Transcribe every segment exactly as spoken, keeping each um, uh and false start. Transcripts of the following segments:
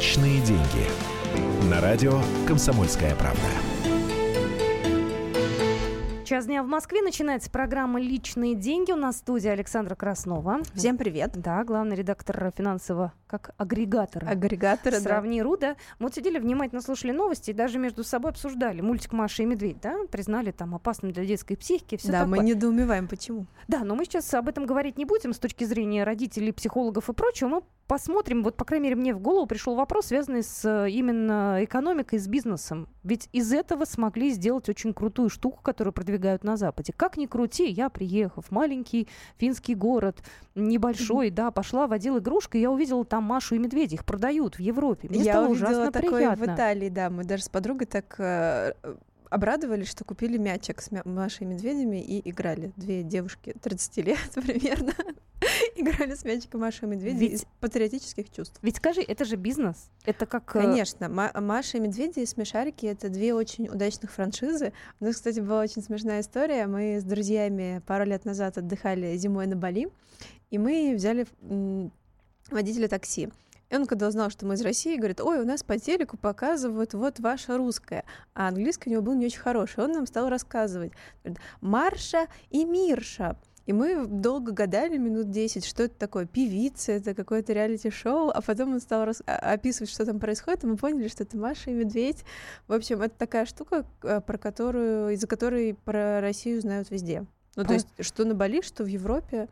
«Личные деньги» на радио «Комсомольская правда». Час дня в Москве. Начинается программа «Личные деньги». У нас в студии Александра Краснова. Всем привет. Да, главный редактор финансового, как агрегатора. Агрегатора, Сравниру, да. да. Мы вот сидели, внимательно слушали новости и даже между собой обсуждали мультик «Маша и Медведь», да, признали там опасным для детской психики. Все да, такое. Мы недоумеваем, почему. Да, но мы сейчас об этом говорить не будем с точки зрения родителей, психологов и прочего. Мы посмотрим, вот, по крайней мере, мне в голову пришел вопрос, связанный с именно экономикой, с бизнесом. Ведь из этого смогли сделать очень крутую штуку, которую продвигают на Западе. Как ни крути, я, приехав в маленький финский город, небольшой, mm-hmm. да, пошла, водила игрушкой, я увидела там Машу и Медведь, их продают в Европе. Мне я стало ужасно приятно. Я увидела такое в Италии, да, мы даже с подругой так э, обрадовались, что купили мячик с Машей и Медведями и играли. Две девушки тридцати лет примерно играли с мячиком Маши и Медведя из патриотических чувств. Ведь скажи, это же бизнес. Это как... Конечно. Маша и Медведи и Смешарики — это две очень удачных франшизы. У нас, кстати, была очень смешная история. Мы с друзьями пару лет назад отдыхали зимой на Бали, и мы взяли водителя такси. И он, когда узнал, что мы из России, говорит: ой, у нас по телеку показывают вот ваша русская. А английский у него был не очень хороший. Он нам стал рассказывать. Говорит: Марша и Мирша. И мы долго гадали, минут десять, что это такое, певица, это какое-то реалити-шоу, а потом он стал рас... описывать, что там происходит, и мы поняли, что это Маша и Медведь. В общем, это такая штука, про которую, из-за которой про Россию знают везде. Ну, а... то есть, что на Бали, что в Европе.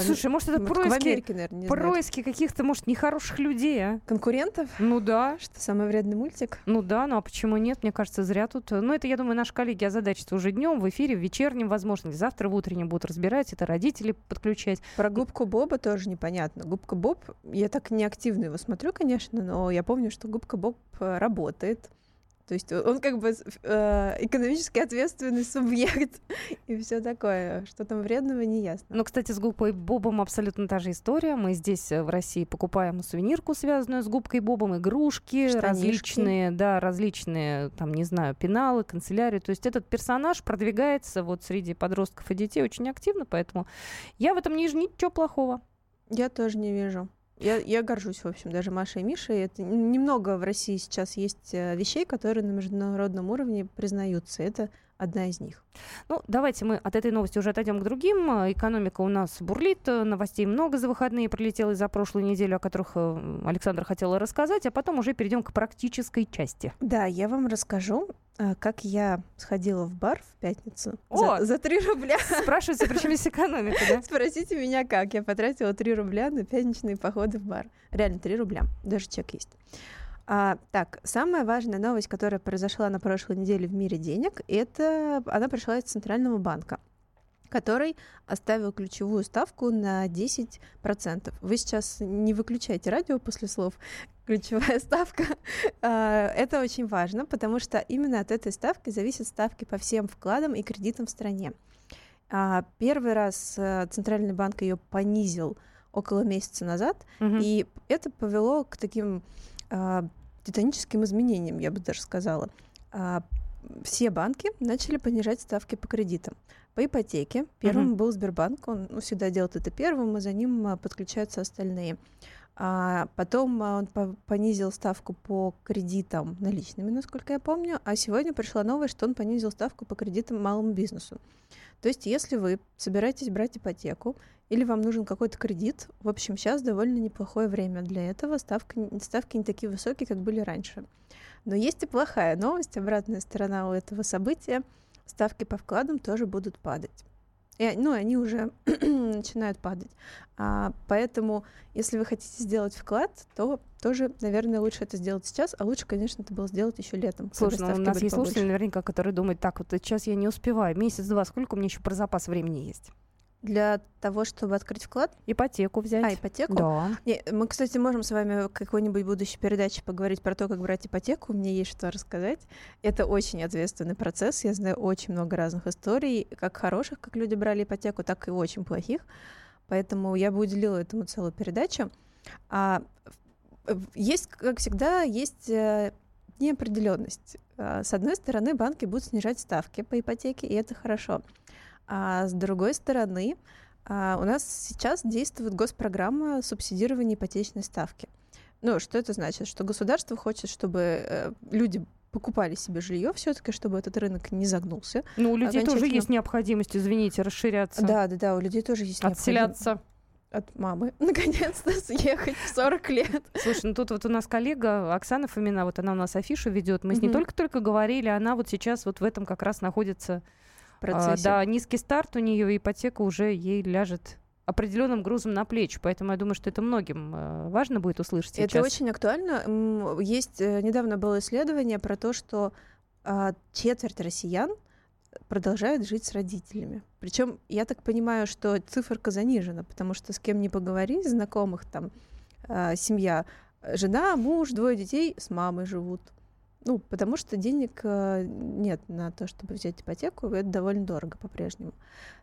Слушай, может, это может, происки, Америке, наверное, происки каких-то, может, нехороших людей, а? Конкурентов? Ну да. Что самый вредный мультик? Ну да, ну а почему нет? Мне кажется, зря тут. Ну это, я думаю, наши коллеги озадачатся уже днем, в эфире, в вечернем, возможно, завтра в утреннем будут разбирать, это родители подключать. Про Губку Боба тоже непонятно. Губка Боб, я так неактивно его смотрю, конечно, но я помню, что Губка Боб работает. То есть он как бы э, экономически ответственный субъект и все такое. Что там вредного, не ясно. Ну, кстати, с Губкой Бобом абсолютно та же история. Мы здесь в России покупаем сувенирку, связанную с Губкой Бобом, игрушки, штанишки. различные, да, различные, там, не знаю, пеналы, канцелярии. То есть этот персонаж продвигается вот среди подростков и детей очень активно, поэтому я в этом не вижу ничего плохого. Я тоже не вижу. Я, я горжусь, в общем, даже Машей и Мишей. Это немного в России сейчас есть вещей, которые на международном уровне признаются. Это одна из них. Ну, давайте мы от этой новости уже отойдем к другим. Экономика у нас бурлит, новостей много за выходные прилетело за прошлую неделю, о которых Александра хотела рассказать, а потом уже перейдем к практической части. Да, я вам расскажу, как я сходила в бар в пятницу О, за, за три рубля. Спрашивается, причем есть экономика, да? Спросите меня, как. Я потратила три рубля на пятничные походы в бар. Реально, три рубля. Даже чек есть. А, так, самая важная новость, которая произошла на прошлой неделе в мире денег, это она пришла из Центрального банка, который оставил ключевую ставку на десять процентов. Вы сейчас не выключайте радио после слов «ключевая ставка». Это очень важно, потому что именно от этой ставки зависят ставки по всем вкладам и кредитам в стране. Первый раз Центральный банк ее понизил около месяца назад, угу. и это повело к таким титаническим изменениям, я бы даже сказала. Все банки начали понижать ставки по кредитам. По ипотеке первым mm-hmm. был Сбербанк, он ну, всегда делает это первым, и за ним подключаются остальные. А потом он по- понизил ставку по кредитам наличными, насколько я помню, а сегодня пришла новость, что он понизил ставку по кредитам малому бизнесу. То есть если вы собираетесь брать ипотеку или вам нужен какой-то кредит, в общем, сейчас довольно неплохое время для этого, ставки, ставки не такие высокие, как были раньше. Но есть и плохая новость, обратная сторона у этого события. Ставки по вкладам тоже будут падать. И, ну, они уже начинают падать. А, поэтому, если вы хотите сделать вклад, то тоже, наверное, лучше это сделать сейчас, а лучше, конечно, это было сделать еще летом. Слушай, ну, у нас есть слушатели, наверняка, которые думают: так, вот сейчас я не успеваю, месяц-два, сколько у меня еще про запас времени есть? Для того, чтобы открыть вклад? Ипотеку взять. А, ипотеку? Да. Не, мы, кстати, можем с вами в какой-нибудь будущей передаче поговорить про то, как брать ипотеку. Мне есть что рассказать. Это очень ответственный процесс. Я знаю очень много разных историй, как хороших, как люди брали ипотеку, так и очень плохих. Поэтому я бы уделила этому целую передачу. А, есть, как всегда, есть... неопределенность. С одной стороны, банки будут снижать ставки по ипотеке, и это хорошо. А с другой стороны, у нас сейчас действует госпрограмма субсидирования ипотечной ставки. Ну, что это значит? Что государство хочет, чтобы люди покупали себе жилье все-таки, чтобы этот рынок не загнулся. Ну, у людей тоже есть необходимость, извините, расширяться. Да, да, да, у людей тоже есть необходимость. Отселяться. От мамы, наконец-то, съехать в сорок лет. Слушай, ну тут вот у нас коллега Оксана Фомина, вот она у нас афишу ведет. Мы с ней mm-hmm. только-только говорили, она вот сейчас вот в этом как раз находится. А, да, низкий старт у нее, ипотека уже ей ляжет определенным грузом на плечи. Поэтому я думаю, что это многим важно будет услышать сейчас. Это очень актуально. Есть, недавно было исследование про то, что четверть россиян продолжают жить с родителями. Причем, я так понимаю, что циферка занижена, потому что с кем ни поговори, знакомых там, э, семья, жена, муж, двое детей с мамой живут. Ну, потому что денег э, нет на то, чтобы взять ипотеку, и это довольно дорого по-прежнему.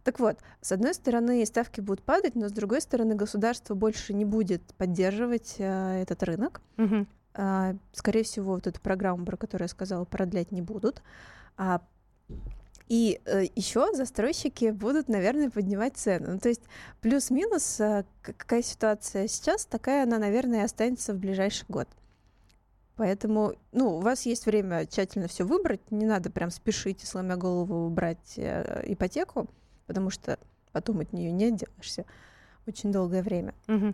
Так вот, с одной стороны, ставки будут падать, но с другой стороны, государство больше не будет поддерживать э, этот рынок. Mm-hmm. Э, скорее всего, вот эту программу, про которую я сказала, продлять не будут. А И э, еще застройщики будут, наверное, поднимать цены. Ну, то есть плюс-минус, э, какая ситуация сейчас, такая она, наверное, останется в ближайший год. Поэтому, ну, у вас есть время тщательно все выбрать, не надо прям спешить и сломя голову брать э, ипотеку, потому что потом от нее не отделаешься очень долгое время. Угу.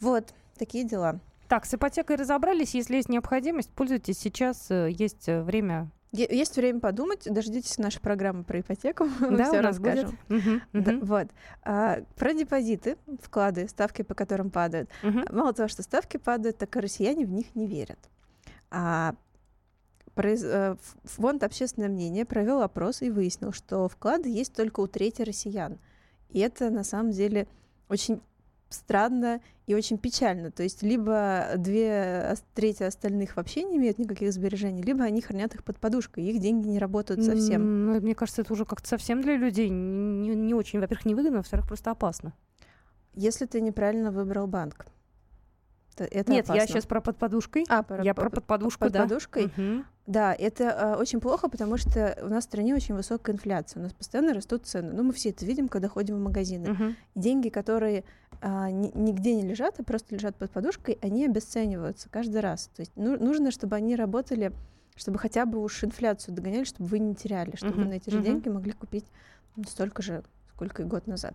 Вот такие дела. Так, с ипотекой разобрались. Если есть необходимость, пользуйтесь сейчас, э, есть время. Есть время подумать, дождитесь нашей программы про ипотеку, мы да, все расскажем. Uh-huh, uh-huh. Да, вот. а, про депозиты, вклады, ставки, по которым падают. Uh-huh. Мало того, что ставки падают, так и россияне в них не верят. А, произ... Фонд «Общественное мнение» провел опрос и выяснил, что вклады есть только у трети россиян. И это на самом деле очень странно и очень печально. То есть либо две трети остальных вообще не имеют никаких сбережений, либо они хранят их под подушкой, их деньги не работают совсем. Мне кажется, это уже как-то совсем для людей не, не очень, во-первых, невыгодно, во-вторых, просто опасно. Если ты неправильно выбрал банк, то это Нет, опасно. Я сейчас про под подушкой. А, про, я про под подушку, под да. подушкой. Угу. Да, это э, очень плохо, потому что у нас в стране очень высокая инфляция, у нас постоянно растут цены. Ну, мы все это видим, когда ходим в магазины. Угу. Деньги, которые а, ни, нигде не лежат, а просто лежат под подушкой, они обесцениваются каждый раз. То есть ну, нужно, чтобы они работали, чтобы хотя бы уж инфляцию догоняли, чтобы вы не теряли, чтобы угу. вы на эти же угу. деньги могли купить столько же, сколько и год назад.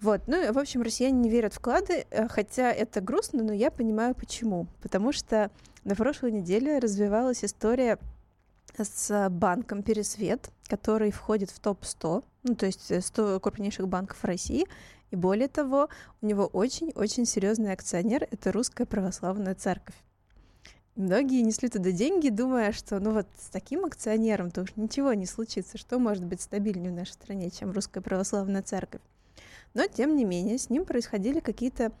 Вот, ну, в общем, россияне не верят в вклады, хотя это грустно, но я понимаю, почему. Потому что на прошлой неделе развивалась история с банком «Пересвет», который входит в топ сто, ну, то есть сто крупнейших банков России. И более того, у него очень-очень серьезный акционер – это Русская Православная Церковь. Многие несли туда деньги, думая, что ну вот с таким акционером-то уж ничего не случится. Что может быть стабильнее в нашей стране, чем Русская Православная Церковь? Но, тем не менее, с ним происходили какие-то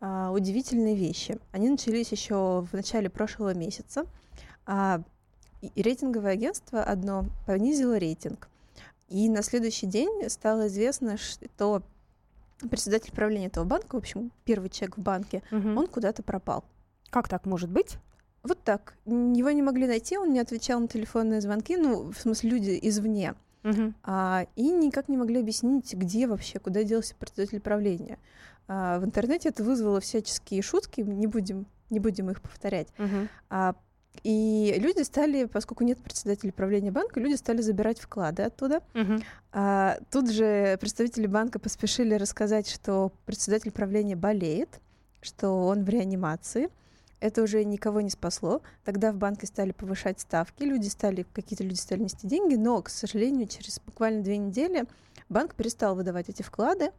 а, удивительные вещи. Они начались еще в начале прошлого месяца. А, и рейтинговое агентство одно понизило рейтинг. И на следующий день стало известно, что председатель правления этого банка, в общем, первый человек в банке, угу. он куда-то пропал. Как так может быть? Вот так. Его не могли найти, он не отвечал на телефонные звонки, ну, в смысле, люди извне. Uh-huh. А, и никак не могли объяснить, где вообще, куда делся председатель правления. А, в интернете это вызвало всяческие шутки, не будем, не будем их повторять. Uh-huh. А, и люди стали, поскольку нет председателя правления банка, люди стали забирать вклады оттуда. Uh-huh. А, тут же представители банка поспешили рассказать, что председатель правления болеет, что он в реанимации. Это уже никого не спасло. Тогда в банке стали повышать ставки, люди стали, какие-то люди стали нести деньги, но, к сожалению, через буквально две недели банк перестал выдавать эти вклады,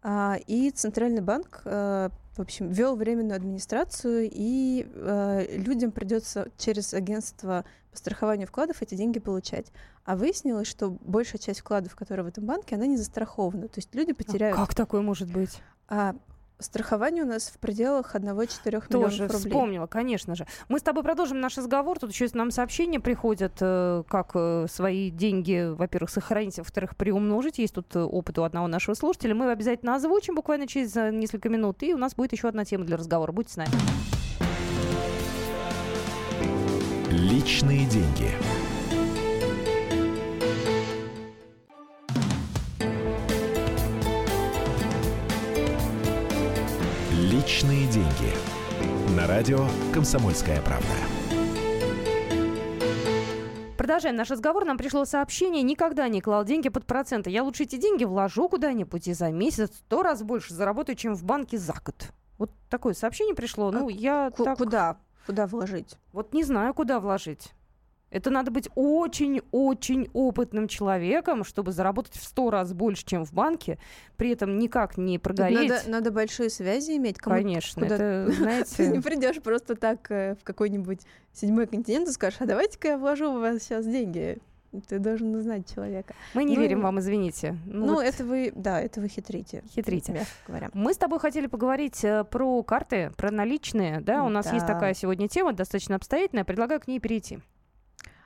а, и Центральный банк, а, в общем, ввел временную администрацию, и а, людям придется через агентство по страхованию вкладов эти деньги получать. А выяснилось, что большая часть вкладов, которые в этом банке, она не застрахована, то есть люди потеряют... А как такое может быть? А, Страхование у нас в пределах одного целого четырёх десятых миллиона рублей. Тоже вспомнила, конечно же. Мы с тобой продолжим наш разговор. Тут еще нам сообщения приходят, как свои деньги, во-первых, сохранить, во-вторых, приумножить. Есть тут опыт у одного нашего слушателя. Мы обязательно озвучим буквально через несколько минут. И у нас будет еще одна тема для разговора. Будьте с нами. Личные деньги. Личные деньги. На радио «Комсомольская правда». Продолжаем наш разговор. Нам пришло сообщение: никогда не клал деньги под проценты. Я лучше эти деньги вложу куда-нибудь и за месяц сто раз больше заработаю, чем в банке за год. Вот такое сообщение пришло. Ну, а я к- так... Куда? Куда вложить? Вот не знаю, куда вложить. Это надо быть очень-очень опытным человеком, чтобы заработать в сто раз больше, чем в банке, при этом никак не прогореть. Надо, надо большие связи иметь. Кому-то, конечно, это, знаете... Ты не придешь просто так в какой-нибудь седьмой континент и скажешь: а давайте-ка я вложу в вас сейчас деньги. Ты должен узнать человека. Мы не ну, верим вам, извините. Ну, ну вот... это вы, да, это вы хитрите. Хитрите. Мягко говоря. Мы с тобой хотели поговорить про карты, про наличные. Да, у да. нас есть такая сегодня тема, достаточно обстоятельная. Предлагаю к ней перейти.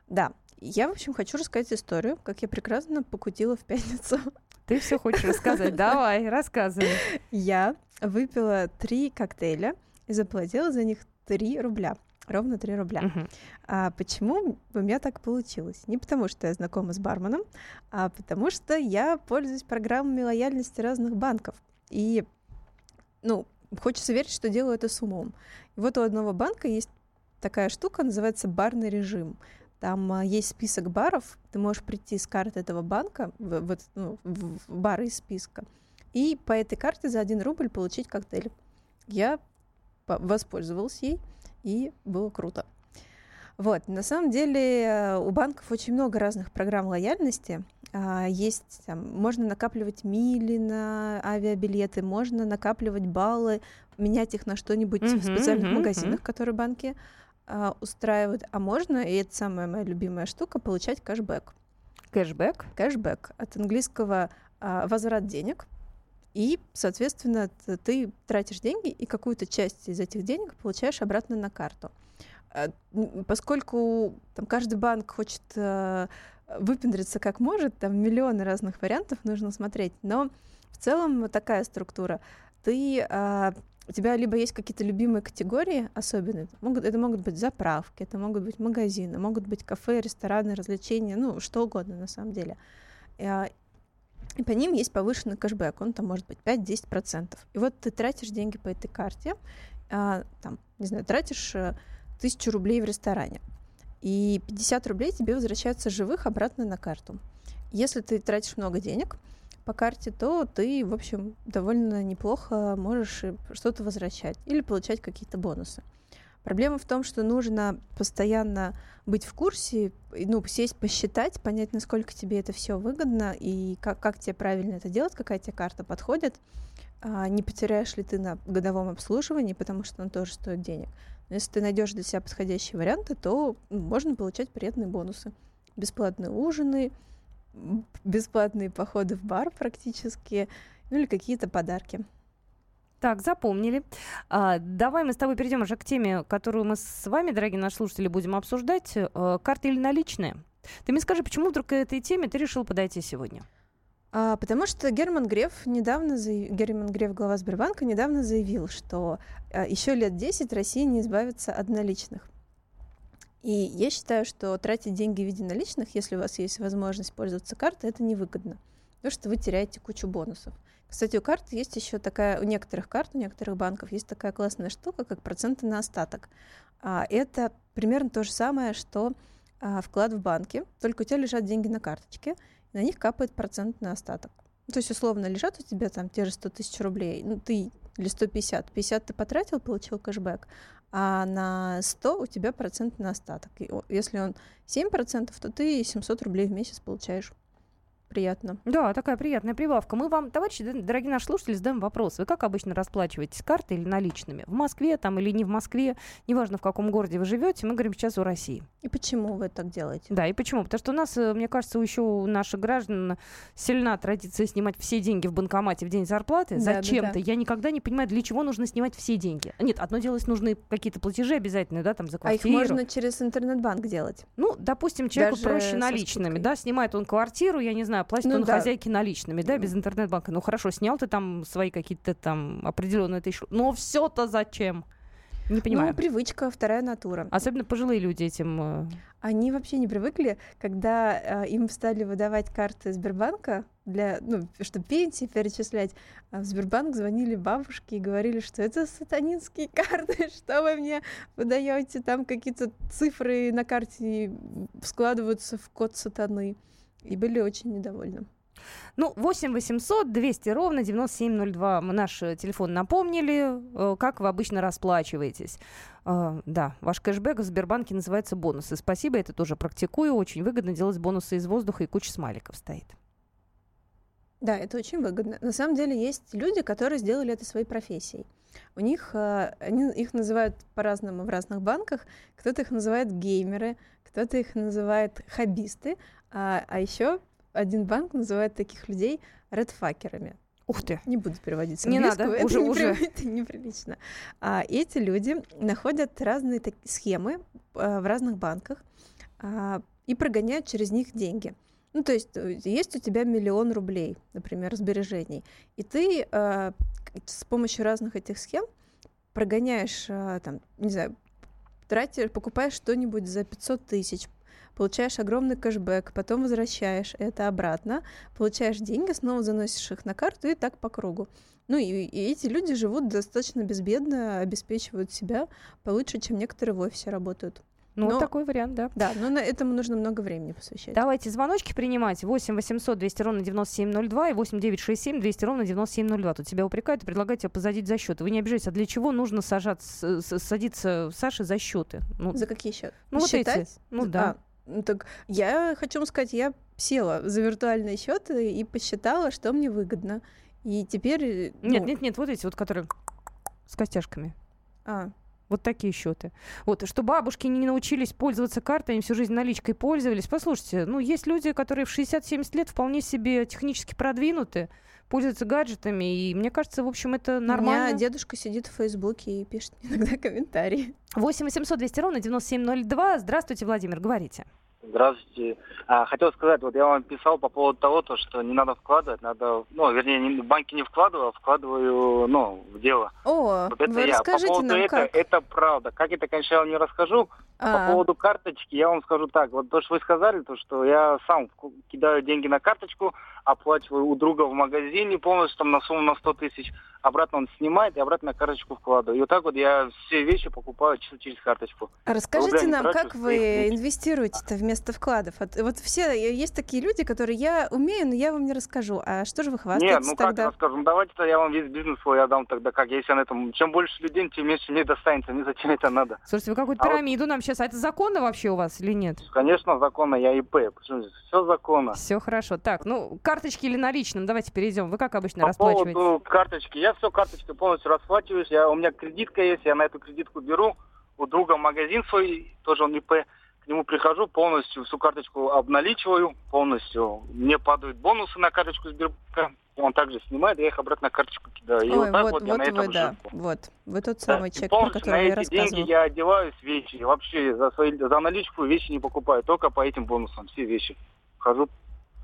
Да. Я, в общем, хочу рассказать историю, как я прекрасно покутила в пятницу. Ты все хочешь рассказать? Давай, рассказывай. Я выпила три коктейля и заплатила за них три рубля. Ровно три рубля. Uh-huh. А почему у меня так получилось? Не потому, что я знакома с барменом, а потому что я пользуюсь программами лояльности разных банков. И, ну, хочется верить, что делаю это с умом. И вот у одного банка есть такая штука, называется барный режим. Там есть список баров, ты можешь прийти с карты этого банка в, в, ну, в бары из списка и по этой карте за один рубль получить коктейль. Я воспользовалась ей, и было круто. Вот. На самом деле у банков очень много разных программ лояльности. Есть, там, можно накапливать мили на авиабилеты, можно накапливать баллы, менять их на что-нибудь mm-hmm, в специальных mm-hmm, магазинах, mm-hmm. которые банки устраивают, а можно, и это самая моя любимая штука, получать кэшбэк. Кэшбэк? Кэшбэк. От английского возврат денег. И, соответственно, ты тратишь деньги, и какую-то часть из этих денег получаешь обратно на карту. Поскольку там, каждый банк хочет выпендриться как может, там миллионы разных вариантов нужно смотреть, но в целом такая структура. Ты... У тебя либо есть какие-то любимые категории особенные, это могут быть заправки, это могут быть магазины, могут быть кафе, рестораны, развлечения, ну, что угодно на самом деле. И по ним есть повышенный кэшбэк, он там может быть пять-десять процентов. И вот ты тратишь деньги по этой карте, там, не знаю, тратишь тысячу рублей в ресторане, и пятьдесят рублей тебе возвращаются живых обратно на карту. Если ты тратишь много денег по карте, то ты, в общем, довольно неплохо можешь что-то возвращать или получать какие-то бонусы. Проблема в том, что нужно постоянно быть в курсе, ну, сесть, посчитать, понять, насколько тебе это все выгодно и как, как тебе правильно это делать, какая тебе карта подходит, а не потеряешь ли ты на годовом обслуживании, потому что оно тоже стоит денег. Но если ты найдешь для себя подходящие варианты, то можно получать приятные бонусы. Бесплатные ужины, бесплатные походы в бар практически, ну или какие-то подарки. Так, запомнили. А, давай мы с тобой перейдем уже к теме, которую мы с вами, дорогие наши слушатели, будем обсуждать. А, карты или наличные? Ты мне скажи, почему вдруг к этой теме ты решил подойти сегодня? А, потому что Герман Греф недавно, заяв... Герман Греф, глава Сбербанка, недавно заявил, что а, еще лет десять Россия не избавится от наличных. И я считаю, что тратить деньги в виде наличных, если у вас есть возможность пользоваться картой, это невыгодно, потому что вы теряете кучу бонусов. Кстати, у карт есть еще такая, у некоторых карт, у некоторых банков есть такая классная штука, как проценты на остаток. А, это примерно то же самое, что а, вклад в банке, только у тебя лежат деньги на карточке, и на них капает процент на остаток. То есть, условно, лежат у тебя там те же сто тысяч рублей, ну ты или сто пятьдесят. пятьдесят ты потратил, получил кэшбэк, а на сто у тебя процент на остаток. И если он семь процентов, то ты семьсот рублей в месяц получаешь. Приятно. Да, такая приятная прибавка. Мы вам, товарищи, дорогие наши слушатели, задаем вопрос. Вы как обычно расплачиваетесь, картой или наличными? В Москве там или не в Москве, неважно, в каком городе вы живете, мы говорим сейчас о России. И почему вы так делаете? Да, и почему? Потому что у нас, мне кажется, еще у наших граждан сильна традиция снимать все деньги в банкомате в день зарплаты. Да, зачем-то. Да, да. Я никогда не понимаю, для чего нужно снимать все деньги. Нет, одно дело, если нужны какие-то платежи обязательные, да, там за квартиру. А их можно через интернет-банк делать? Ну, допустим, человеку даже проще наличными, да, снимает он квартиру, я не знаю, платит ну, он да. хозяйке наличными, да, без интернет-банка. Ну хорошо, снял ты там свои какие-то там определенные тысячи. Но все-то зачем? Не понимаю. Ну, привычка, вторая натура. Особенно пожилые люди этим... Они вообще не привыкли, когда э, им стали выдавать карты Сбербанка для, ну, чтобы пенсии перечислять. А в Сбербанк звонили бабушки и говорили, что это сатанинские карты, что вы мне выдаете, там какие-то цифры на карте складываются в код сатаны. И были очень недовольны. Ну, восемь восемьсот двести ровно девяносто семь ноль два. Мы наш телефон напомнили. Как вы обычно расплачиваетесь? Да, ваш кэшбэк в Сбербанке называется бонусы. Спасибо, это тоже практикую. Очень выгодно делать бонусы из воздуха, и куча смайликов стоит. Да, это очень выгодно. На самом деле есть люди, которые сделали это своей профессией. У них, они их называют по-разному в разных банках. Кто-то их называет геймеры, кто-то их называет хоббисты, а, а еще... Один банк называет таких людей редфакерами. Ух ты! Не буду переводить с английского. Не надо, это уже, не уже. Прив... это неприлично. А, эти люди находят разные так... схемы а, в разных банках а, и прогоняют через них деньги. Ну, то есть есть у тебя миллион рублей, например, сбережений, и ты а, с помощью разных этих схем прогоняешь, а, там, не знаю, тратишь, покупаешь что-нибудь за пятьсот тысяч, получаешь огромный кэшбэк, потом возвращаешь это обратно, получаешь деньги, снова заносишь их на карту и так по кругу. Ну и, и эти люди живут достаточно безбедно, обеспечивают себя получше, чем некоторые в офисе работают. Ну, но, вот такой вариант, да. Да, но на этому нужно много времени посвящать. Давайте звоночки принимать. восемь восемьсот двести ровно девяносто семь ноль два и восемь девятьсот шестьдесят семь двести ровно девяносто семь ноль два. Тут тебя упрекают и предлагают тебя позадить за счет. Вы не обижайтесь, а для чего нужно сажаться, садиться Саше за счеты? Ну, за какие счеты? Ну, считать? Вот эти. Ну, да. А. Ну, так я хочу вам сказать, я села за виртуальные счеты и посчитала, что мне выгодно. И теперь... Ну... Нет, нет, нет, вот эти вот, которые с костяшками. А. Вот такие счеты. Вот, что бабушки не научились пользоваться картой, они всю жизнь наличкой пользовались. Послушайте, ну, есть люди, которые в шестьдесят-семьдесят лет вполне себе технически продвинуты, пользуются гаджетами, и мне кажется, в общем, это нормально. У меня дедушка сидит в Фейсбуке и пишет иногда комментарии. восемь восемьсот двести ровно девяносто семь ноль два. Здравствуйте, Владимир, говорите. Здравствуйте. А, хотел сказать, вот я вам писал по поводу того, то, что не надо вкладывать, надо, ну, вернее, не, в банки не вкладываю, а вкладываю, ну, в дело. О, вот это вы я. Расскажите по поводу нам это, как. Это правда. Как это, конечно, я вам не расскажу. А-а-а. По поводу карточки я вам скажу так. Вот то, что вы сказали, то, что я сам кидаю деньги на карточку, оплачиваю у друга в магазине полностью там на сумму на сто тысяч, обратно он снимает и обратно на карточку вкладываю. И вот так вот я все вещи покупаю чисто через карточку. А расскажите нам, трачу, как вы инвестируете-то вместо вкладов? Вот все, есть такие люди, которые я умею, но я вам не расскажу. А что же вы хвастаетесь тогда? Нет, ну тогда? Как расскажу? Ну давайте-то я вам весь бизнес свой отдам тогда, как если на этом... Чем больше людей, тем меньше мне достанется. Мне зачем это надо? Слушайте, вы какую-то а пирамиду вот... нам сейчас... А это законно вообще у вас или нет? Конечно, законно. Я ИП. Все законно. Все хорошо. Так, ну, карточки или наличным? Давайте перейдем. Вы как обычно по расплачиваетесь? По поводу карточки. Я все карточкой полностью расплачиваюсь. Я, у меня кредитка есть. Я на эту кредитку беру. У друга магазин свой. Тоже он ИП. К нему прихожу, полностью всю карточку обналичиваю. Полностью. Мне падают бонусы на карточку Сбербанка. Он также снимает, я их обратно на карточку кидаю. И Ой, вот так вот, вот я вот на этом вы, да. Вот, вы тот самый да. человек, про которого я рассказывала. На эти деньги я одеваюсь вещи. И вообще за, свои, за наличку вещи не покупаю. Только по этим бонусам все вещи. Хожу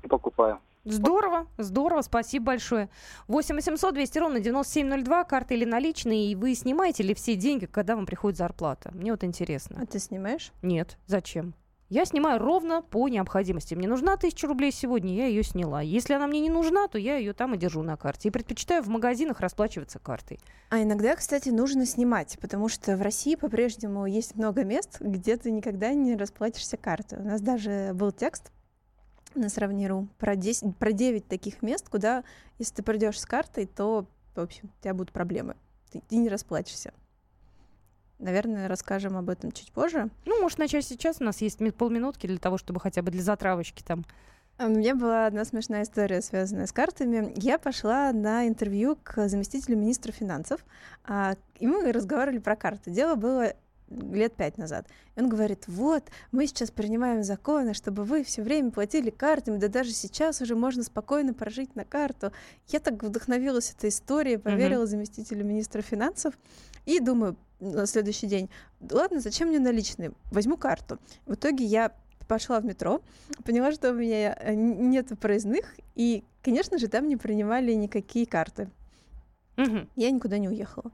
и покупаю. Здорово, здорово, спасибо большое. восемь восемьсот двести ровно девяносто семь ноль два, карты или наличные, и вы снимаете ли все деньги, когда вам приходит зарплата? Мне вот интересно. А ты снимаешь? Нет, зачем? Я снимаю ровно по необходимости. Мне нужна тысяча рублей сегодня, я ее сняла. Если она мне не нужна, то я ее там и держу на карте. И предпочитаю в магазинах расплачиваться картой. А иногда, кстати, нужно снимать, потому что в России по-прежнему есть много мест, где ты никогда не расплатишься картой. У нас даже был текст на Сравниру про десять, про девять таких мест, куда, если ты придешь с картой, то, в общем, у тебя будут проблемы. Ты, ты не расплачешься. Наверное, расскажем об этом чуть позже. Ну, может, начать сейчас. У нас есть полминутки для того, чтобы хотя бы для затравочки там. У меня была одна смешная история, связанная с картами. Я пошла на интервью к заместителю министра финансов, и мы разговаривали про карты. Дело было лет пять назад. И он говорит, вот, мы сейчас принимаем законы, чтобы вы все время платили картами, да даже сейчас уже можно спокойно прожить на карту. Я так вдохновилась этой историей, поверила mm-hmm. заместителю министра финансов, и думаю, на следующий день, ладно, зачем мне наличные? Возьму карту. В итоге я пошла в метро, поняла, что у меня нет проездных, и, конечно же, там не принимали никакие карты. Угу. Я никуда не уехала.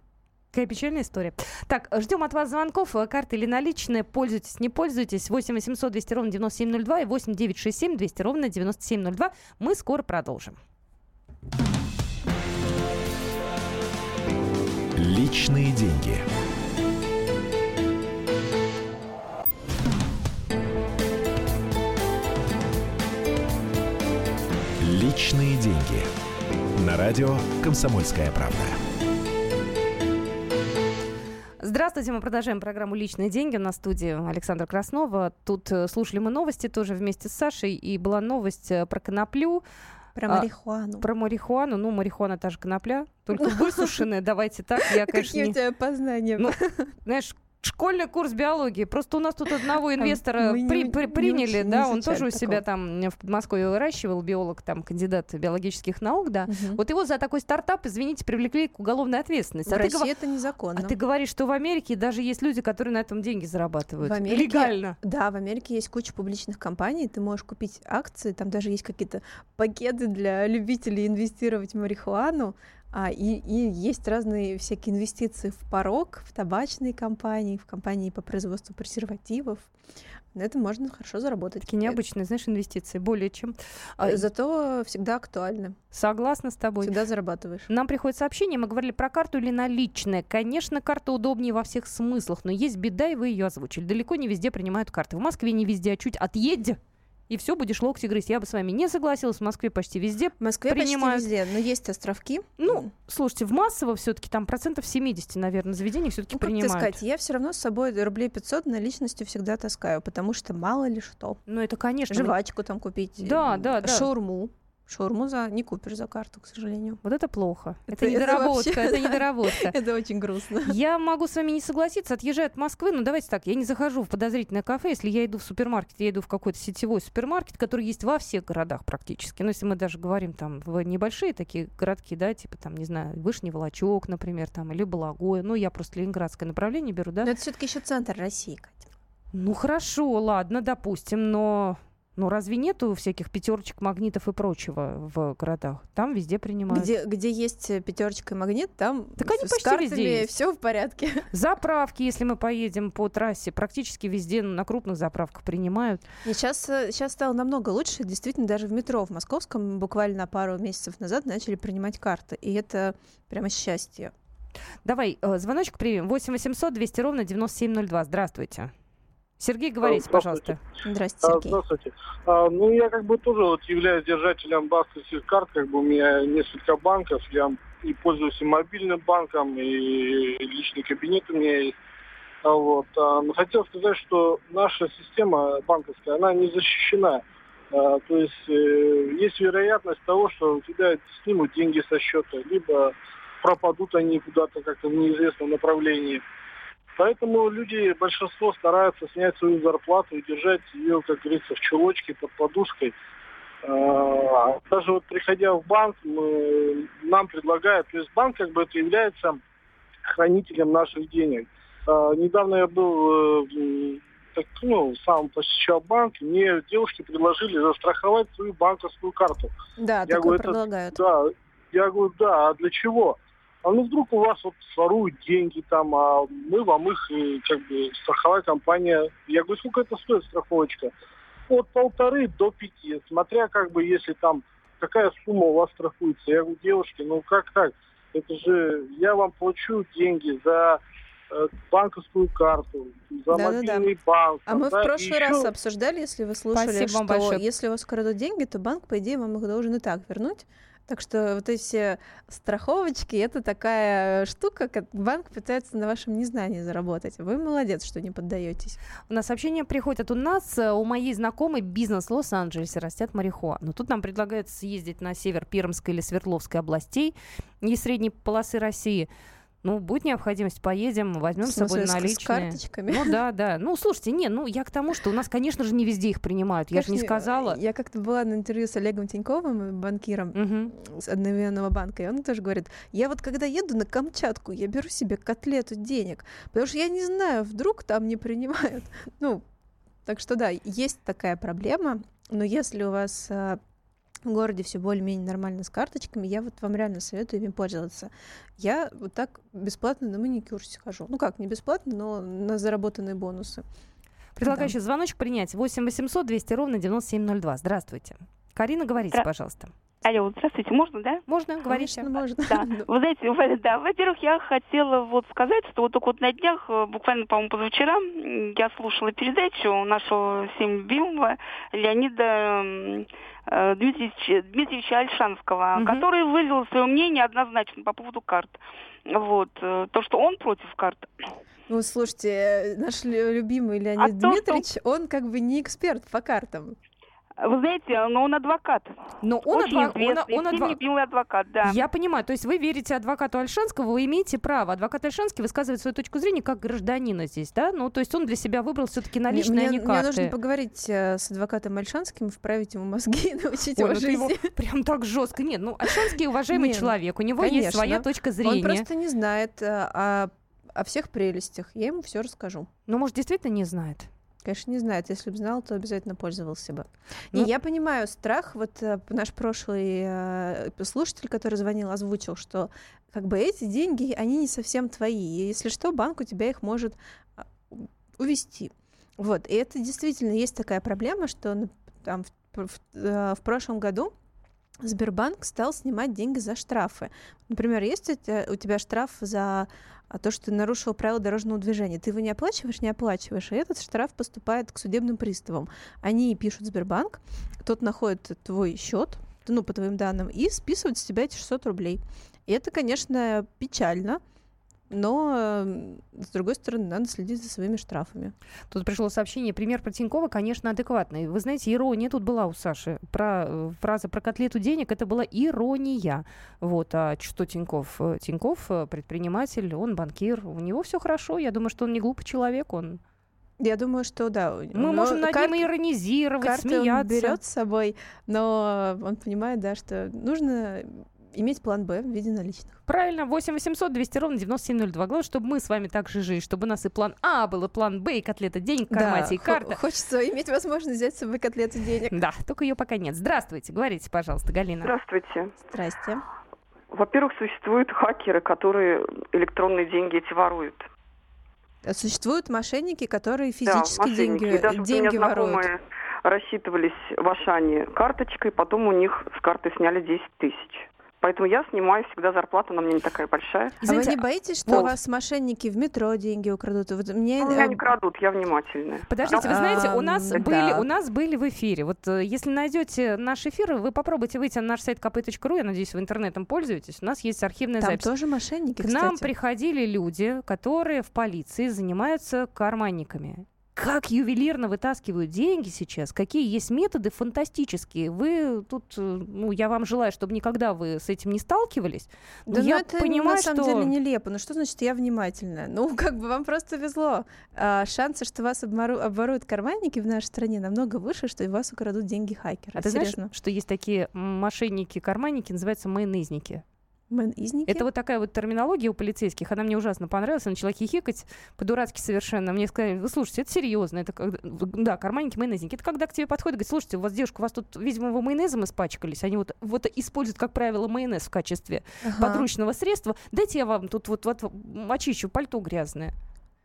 Какая печальная история. Так, ждем от вас звонков. Карты или наличные. Пользуйтесь, не пользуйтесь. восемь восемьсот двести ровно девяносто семь ноль два и восемь девятьсот шестьдесят семь двести ровно девяносто семь ноль два. Мы скоро продолжим. Личные деньги. Личные деньги. На радио «Комсомольская правда». Здравствуйте, мы продолжаем программу «Личные деньги». У нас в студии Александра Краснова. Тут слушали мы новости тоже вместе с Сашей. И была новость про коноплю. Про марихуану. А, про марихуану. Ну, марихуана та же конопля, только высушенная. Давайте так. Я, конечно, какие не... у тебя познания? Ну, знаешь, школьный курс биологии. Просто у нас тут одного инвестора при, при, приняли, да, он тоже у себя там в Подмосковье выращивал, биолог, там, кандидат биологических наук, да. Угу. Вот его за такой стартап, извините, привлекли к уголовной ответственности. В а России ты, это незаконно. А ты говоришь, что в Америке даже есть люди, которые на этом деньги зарабатывают. В Америке, легально. Да, в Америке есть куча публичных компаний, ты можешь купить акции, там даже есть какие-то пакеты для любителей инвестировать в марихуану. А, и, и есть разные всякие инвестиции в порог, в табачные компании, в компании по производству презервативов. На этом можно хорошо заработать. Такие необычные, знаешь, инвестиции, более чем. Зато всегда актуальны. Согласна с тобой. Всегда зарабатываешь. Нам приходит сообщение, мы говорили про карту или наличные. Конечно, карта удобнее во всех смыслах, но есть беда, и вы ее озвучили. Далеко не везде принимают карты. В Москве не везде, а чуть отъедь. И все, будешь локти грызть. Я бы с вами не согласилась. В Москве почти везде В Москве принимают. почти везде, но есть островки. Ну, слушайте, в массово все-таки там процентов семьдесят, наверное, заведений все-таки ну, принимают. Как сказать, я все равно с собой рублей пятьсот наличностью всегда таскаю, потому что мало ли что. Ну, это, конечно. Жвачку там купить. Да, да, да. Шаурму. Шаурму за... не купишь за карту, к сожалению. Вот это плохо. Это, это недоработка. Это, вообще... это недоработка. Это очень грустно. Я могу с вами не согласиться. Отъезжаю от Москвы. Ну, давайте так. Я не захожу в подозрительное кафе. Если я иду в супермаркет, я иду в какой-то сетевой супермаркет, который есть во всех городах практически. Ну, если мы даже говорим там в небольшие такие городки, да, типа там, не знаю, Вышний Волочок, например, там, или Бологое. Ну, я просто ленинградское направление беру, да. Но это все-таки еще центр России, Катя. Ну, хорошо, ладно, допустим, но... Ну, разве нету всяких пятерочек, магнитов и прочего в городах? Там везде принимают. Где, где есть пятерочка и магнит, там так они с картами все в порядке. Заправки, если мы поедем по трассе, практически везде на крупных заправках принимают. И сейчас, сейчас стало намного лучше. Действительно, даже в метро в Московском буквально пару месяцев назад начали принимать карты. И это прямо счастье. Давай, звоночек примем. восемь восемьсот двести ровно девяносто семь ноль два. Здравствуйте. Сергей, говорите, Здравствуйте. пожалуйста. Здравствуйте, Сергей. Здравствуйте. А, ну, я как бы тоже вот являюсь держателем банковских карт. Как бы у меня несколько банков. Я и пользуюсь и мобильным банком, и личный кабинет у меня есть. А, вот. А, но хотел сказать, что наша система банковская, она не защищена. А, то есть э, есть вероятность того, что у тебя снимут деньги со счета, либо пропадут они куда-то как-то в неизвестном направлении. Поэтому люди, большинство, стараются снять свою зарплату и держать ее, как говорится, в чулочке под подушкой. Даже вот приходя в банк, мы, нам предлагают, то есть банк как бы это является хранителем наших денег. Недавно я был, так, ну, сам посещал банк, мне девушки предложили застраховать свою банковскую карту. Да, я такое говорю, предлагают. Это, да, я говорю, да, а для чего? А ну вдруг у вас вот своруют деньги там, а мы вам их, как бы, страховая компания. Я говорю, сколько это стоит страховочка? От полторы до пяти, смотря как бы, если там, какая сумма у вас страхуется. Я говорю, девушки, ну как так? Это же я вам плачу деньги за банковскую карту, за да, мобильный да, да. банк. А там, мы да, в прошлый раз еще... обсуждали, если вы слушали, Спасибо что если у вас крадут деньги, то банк, по идее, вам их должен и так вернуть. Так что вот эти все страховочки — это такая штука, как банк пытается на вашем незнании заработать. Вы молодец, что не поддаетесь. У нас сообщения приходят. У нас, у моей знакомой, бизнес в Лос-Анджелесе, растят марихуану. Тут нам предлагают съездить на север Пермской или Свердловской областей и средней полосы России. Ну, будет необходимость, поедем, возьмем с собой наличные. С карточками? Ну, да, да. Ну, слушайте, не, ну, я к тому, что у нас, конечно же, не везде их принимают. Конечно, я же не сказала. Я как-то была на интервью с Олегом Тиньковым, банкиром uh-huh. с одноименного банка, и он тоже говорит, я вот когда еду на Камчатку, я беру себе котлету денег, потому что я не знаю, вдруг там не принимают. Ну, так что да, есть такая проблема, но если у вас... в городе все более-менее нормально с карточками, я вот вам реально советую ими пользоваться. Я вот так бесплатно на маникюрсе хожу. Ну как, не бесплатно, но на заработанные бонусы. Предлагаю еще звоночек принять. восемь восемьсот двести ровно девяносто семь ноль два. Здравствуйте. Карина, говорите, Здра... пожалуйста. Алло, здравствуйте, можно, да? Можно, говорите. Можно. Да. Вы знаете, да, во-первых, я хотела вот сказать, что вот только вот на днях, буквально, по-моему, позавчера, я слушала передачу нашего всем любимого Леонида Дмитриевича, Дмитриевича Ольшанского, угу. который выразил свое мнение однозначно по поводу карт. Вот. То, что он против карт. Ну, слушайте, наш любимый Леонид а Дмитриевич, то, что... он как бы не эксперт по картам. Вы знаете, но он адвокат. Но он очень адвок... известный, он, он всеми адвок... любимый адвокат, да. Я понимаю, то есть вы верите адвокату Ольшанскому, вы имеете право. Адвокат Ольшанский высказывает свою точку зрения как гражданина здесь, да? Ну, то есть он для себя выбрал все-таки наличные, а не карты. Мне нужно поговорить с адвокатом Ольшанским, вправить ему мозги, научить Ой, его жизни. Его прям так жестко. Нет, ну, Ольшанский уважаемый Нет, человек, у него конечно. Есть своя точка зрения. Он просто не знает о, о всех прелестях, я ему все расскажу. Ну, может, действительно не знает? Конечно, не знает. Если бы знал, то обязательно пользовался бы. Ну, и я понимаю страх. Вот наш прошлый слушатель, который звонил, озвучил, что как бы эти деньги, они не совсем твои. И если что, банк у тебя их может увести. Вот. И это действительно есть такая проблема, что там, в, в, в прошлом году Сбербанк стал снимать деньги за штрафы. Например, есть у тебя штраф за... а то, что ты нарушил правила дорожного движения. Ты его не оплачиваешь, не оплачиваешь, и этот штраф поступает к судебным приставам. Они пишут в Сбербанк, тот находит твой счет, ну, по твоим данным, и списывают с тебя эти шестьсот рублей. И это, конечно, печально, но, с другой стороны, надо следить за своими штрафами. Тут пришло сообщение. Пример про Тинькова, конечно, адекватный. Вы знаете, ирония тут была у Саши. Про, фраза про котлету денег — это была ирония. Вот. А что Тиньков? Тиньков предприниматель, он банкир. У него все хорошо. Я думаю, что он не глупый человек. Он... Я думаю, что да. Мы но можем над карт... ним иронизировать, карты смеяться. Карты он берет с собой, но он понимает, да, что нужно... иметь план Б в виде наличных. Правильно, восемь восемьсот двести ровно девяносто семь ноль два. Главное, чтобы мы с вами так же жили, чтобы у нас и план А был, и план Б, и котлета денег, кармате, и карта. Х- хочется иметь возможность взять с собой котлету денег. Да, только ее пока нет. Здравствуйте, говорите, пожалуйста, Галина. Здравствуйте. Здрасте. Во-первых, существуют хакеры, которые электронные деньги эти воруют. А существуют мошенники, которые физически да, деньги, и даже деньги вот воруют. Рассчитывались в Ашане карточкой, потом у них с карты сняли десять тысяч. Поэтому я снимаю всегда зарплату, она мне не такая большая. А вы не боитесь, что вот. У вас мошенники в метро деньги украдут? Вот мне... Меня не крадут, я внимательная. Подождите, вы знаете, у нас, были, у нас были в эфире. Вот если найдете наш эфир, вы попробуйте выйти на наш сайт ка пэ точка ру. Я надеюсь, вы интернетом пользуетесь. У нас есть архивная запись. Там тоже мошенники, кстати. К нам приходили люди, которые в полиции занимаются карманниками. Как ювелирно вытаскивают деньги сейчас, какие есть методы фантастические. Вы тут, ну, я вам желаю, чтобы никогда вы с этим не сталкивались. Да, я но это понимаю, на самом что... деле нелепо. Ну что значит я внимательна? Ну, как бы вам просто везло. А, шансы, что вас обмору... обворуют карманники в нашей стране, намного выше, что и вас украдут деньги хакеры. А ты серьезно? Знаешь, что есть такие мошенники-карманники, называются майонезники? Мэн-изники? Это вот такая вот терминология у полицейских. Она мне ужасно понравилась. Я начала хихикать по-дурацки совершенно. Мне сказали, вы слушайте, это серьезно. Это когда... Да, карманники, майонезники. Это когда к тебе подходят, говорят, слушайте, у вас девушка, у вас тут, видимо, вы майонезом испачкались. Они вот, вот используют, как правило, майонез в качестве ага. подручного средства. Дайте я вам тут вот, вот очищу пальто грязное.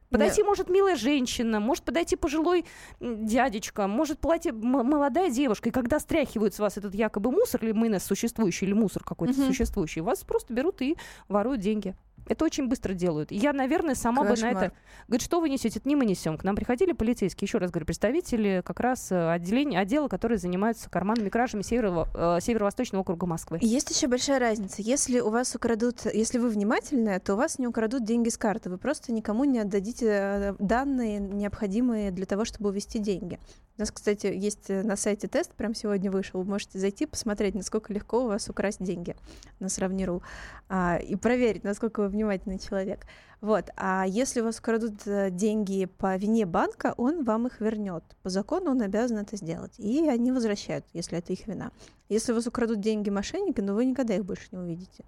Подойти Нет. может милая женщина, может подойти пожилой дядечка, может платье м- молодая девушка. И когда стряхивают с вас этот якобы мусор, или майонез существующий, или мусор какой-то mm-hmm. существующий, вас просто берут и воруют деньги. Это очень быстро делают. Я, наверное, сама Кошмар. бы на это... Говорит, что вы несете? Это не мы несем. К нам приходили полицейские, еще раз говорю, представители как раз отделения, отдела, которые занимаются карманными кражами северо, э, Северо-Восточного округа Москвы. Есть еще большая разница. Если у вас украдут... Если вы внимательны, то у вас не украдут деньги с карты. Вы просто никому не отдадите данные, необходимые для того, чтобы увести деньги. У нас, кстати, есть на сайте тест, прям сегодня вышел. Вы можете зайти, посмотреть, насколько легко у вас украсть деньги на Сравниру. А, и проверить, насколько вы внимательный человек. Вот. А если у вас украдут деньги по вине банка, он вам их вернет. По закону он обязан это сделать. И они возвращают, если это их вина. Если у вас украдут деньги мошенники, но вы никогда их больше не увидите.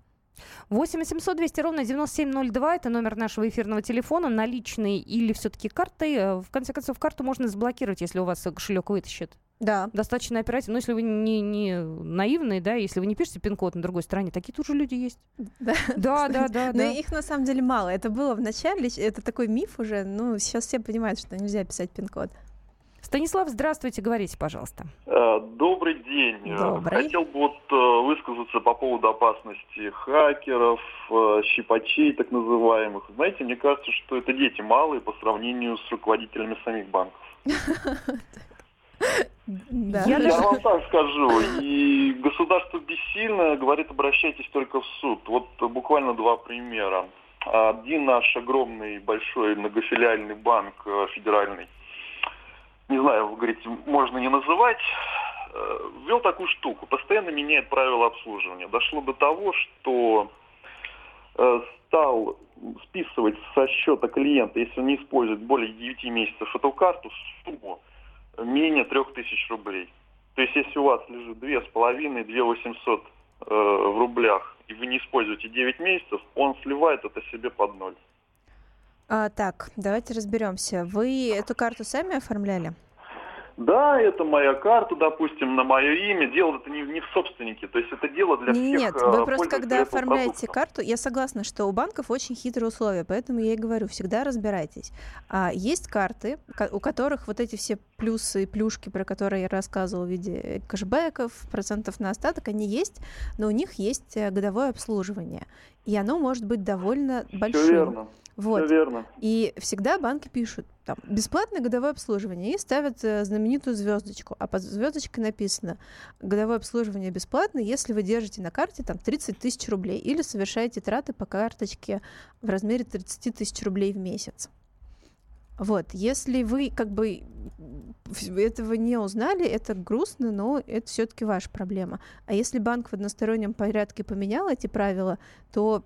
восемь восемьсот двести ровно девяносто семь ноль два. Это номер нашего эфирного телефона. Наличные или все-таки карты. В конце концов, карту можно заблокировать, если у вас кошелек вытащит. Да. Достаточно оперативно. Но если вы не, не наивные, да, если вы не пишете пин-код на другой стороне, такие тоже люди есть. Да, да, да, да. Но их на самом деле мало. Это было в начале, это такой миф уже. Ну, сейчас все понимают, что нельзя писать пин-код. Станислав, здравствуйте, говорите, пожалуйста. Добрый день. Добрый. Хотел бы вот высказаться по поводу опасности хакеров, щипачей так называемых. Знаете, мне кажется, что это дети малые по сравнению с руководителями самих банков. Да. Я, Я даже... вам так скажу, и государство бессильно, говорит, обращайтесь только в суд. Вот буквально два примера. Один наш огромный, большой, многофилиальный банк федеральный, не знаю, вы говорите, можно не называть, ввел такую штуку, постоянно меняет правила обслуживания. Дошло до того, что стал списывать со счета клиента, если он не использует более девяти месяцев эту карту, сумму менее трех тысяч рублей. То есть, если у вас лежит две с половиной - две тысячи восемьсот э, в рублях, и вы не используете девять месяцев, он сливает это себе под ноль. А, так, давайте разберемся. Вы эту карту сами оформляли? Да, это моя карта, допустим, на мое имя. Дело это не, не в собственнике, то есть это дело для всех. Нет, вы просто когда оформляете карту, я согласна, что у банков очень хитрые условия, поэтому я и говорю, всегда разбирайтесь. А есть карты, у которых вот эти все плюсы и плюшки, про которые я рассказывала в виде кэшбэков, процентов на остаток, они есть, но у них есть годовое обслуживание, и оно может быть довольно большим. Все верно. Вот. И всегда банки пишут там бесплатное годовое обслуживание и ставят э, знаменитую звездочку. А под звездочкой написано: годовое обслуживание бесплатно, если вы держите на карте там тридцать тысяч рублей или совершаете траты по карточке в размере тридцать тысяч рублей в месяц. Вот, если вы как бы этого не узнали, это грустно, но это все-таки ваша проблема. А если банк в одностороннем порядке поменял эти правила, то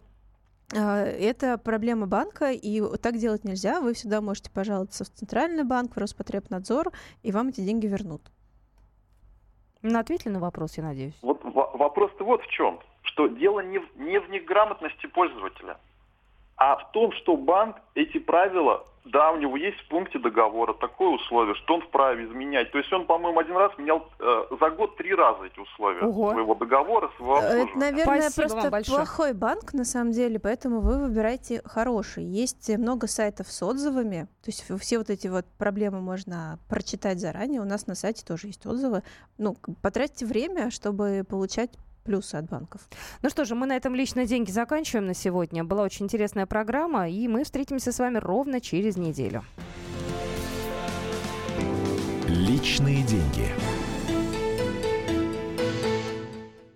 это проблема банка, и так делать нельзя. Вы всегда можете пожаловаться в Центральный банк, в Роспотребнадзор, и вам эти деньги вернут. Ну, ответили на вопрос, я надеюсь. Вот в- вопрос-то вот в чем. Что дело не в, не в неграмотности пользователя, а в том, что банк эти правила, да, у него есть в пункте договора такое условие, что он вправе изменять. То есть он, по-моему, один раз менял э, за год три раза эти условия. Ого. Своего договора, своего обслуживания. Это, наверное, Спасибо просто плохой банк, на самом деле, поэтому вы выбираете хороший. Есть много сайтов с отзывами, то есть все вот эти вот проблемы можно прочитать заранее. У нас на сайте тоже есть отзывы. Ну, потратьте время, чтобы получать плюсы от банков. Ну что же, мы на этом «Личные деньги» заканчиваем на сегодня. Была очень интересная программа, и мы встретимся с вами ровно через неделю. «Личные деньги».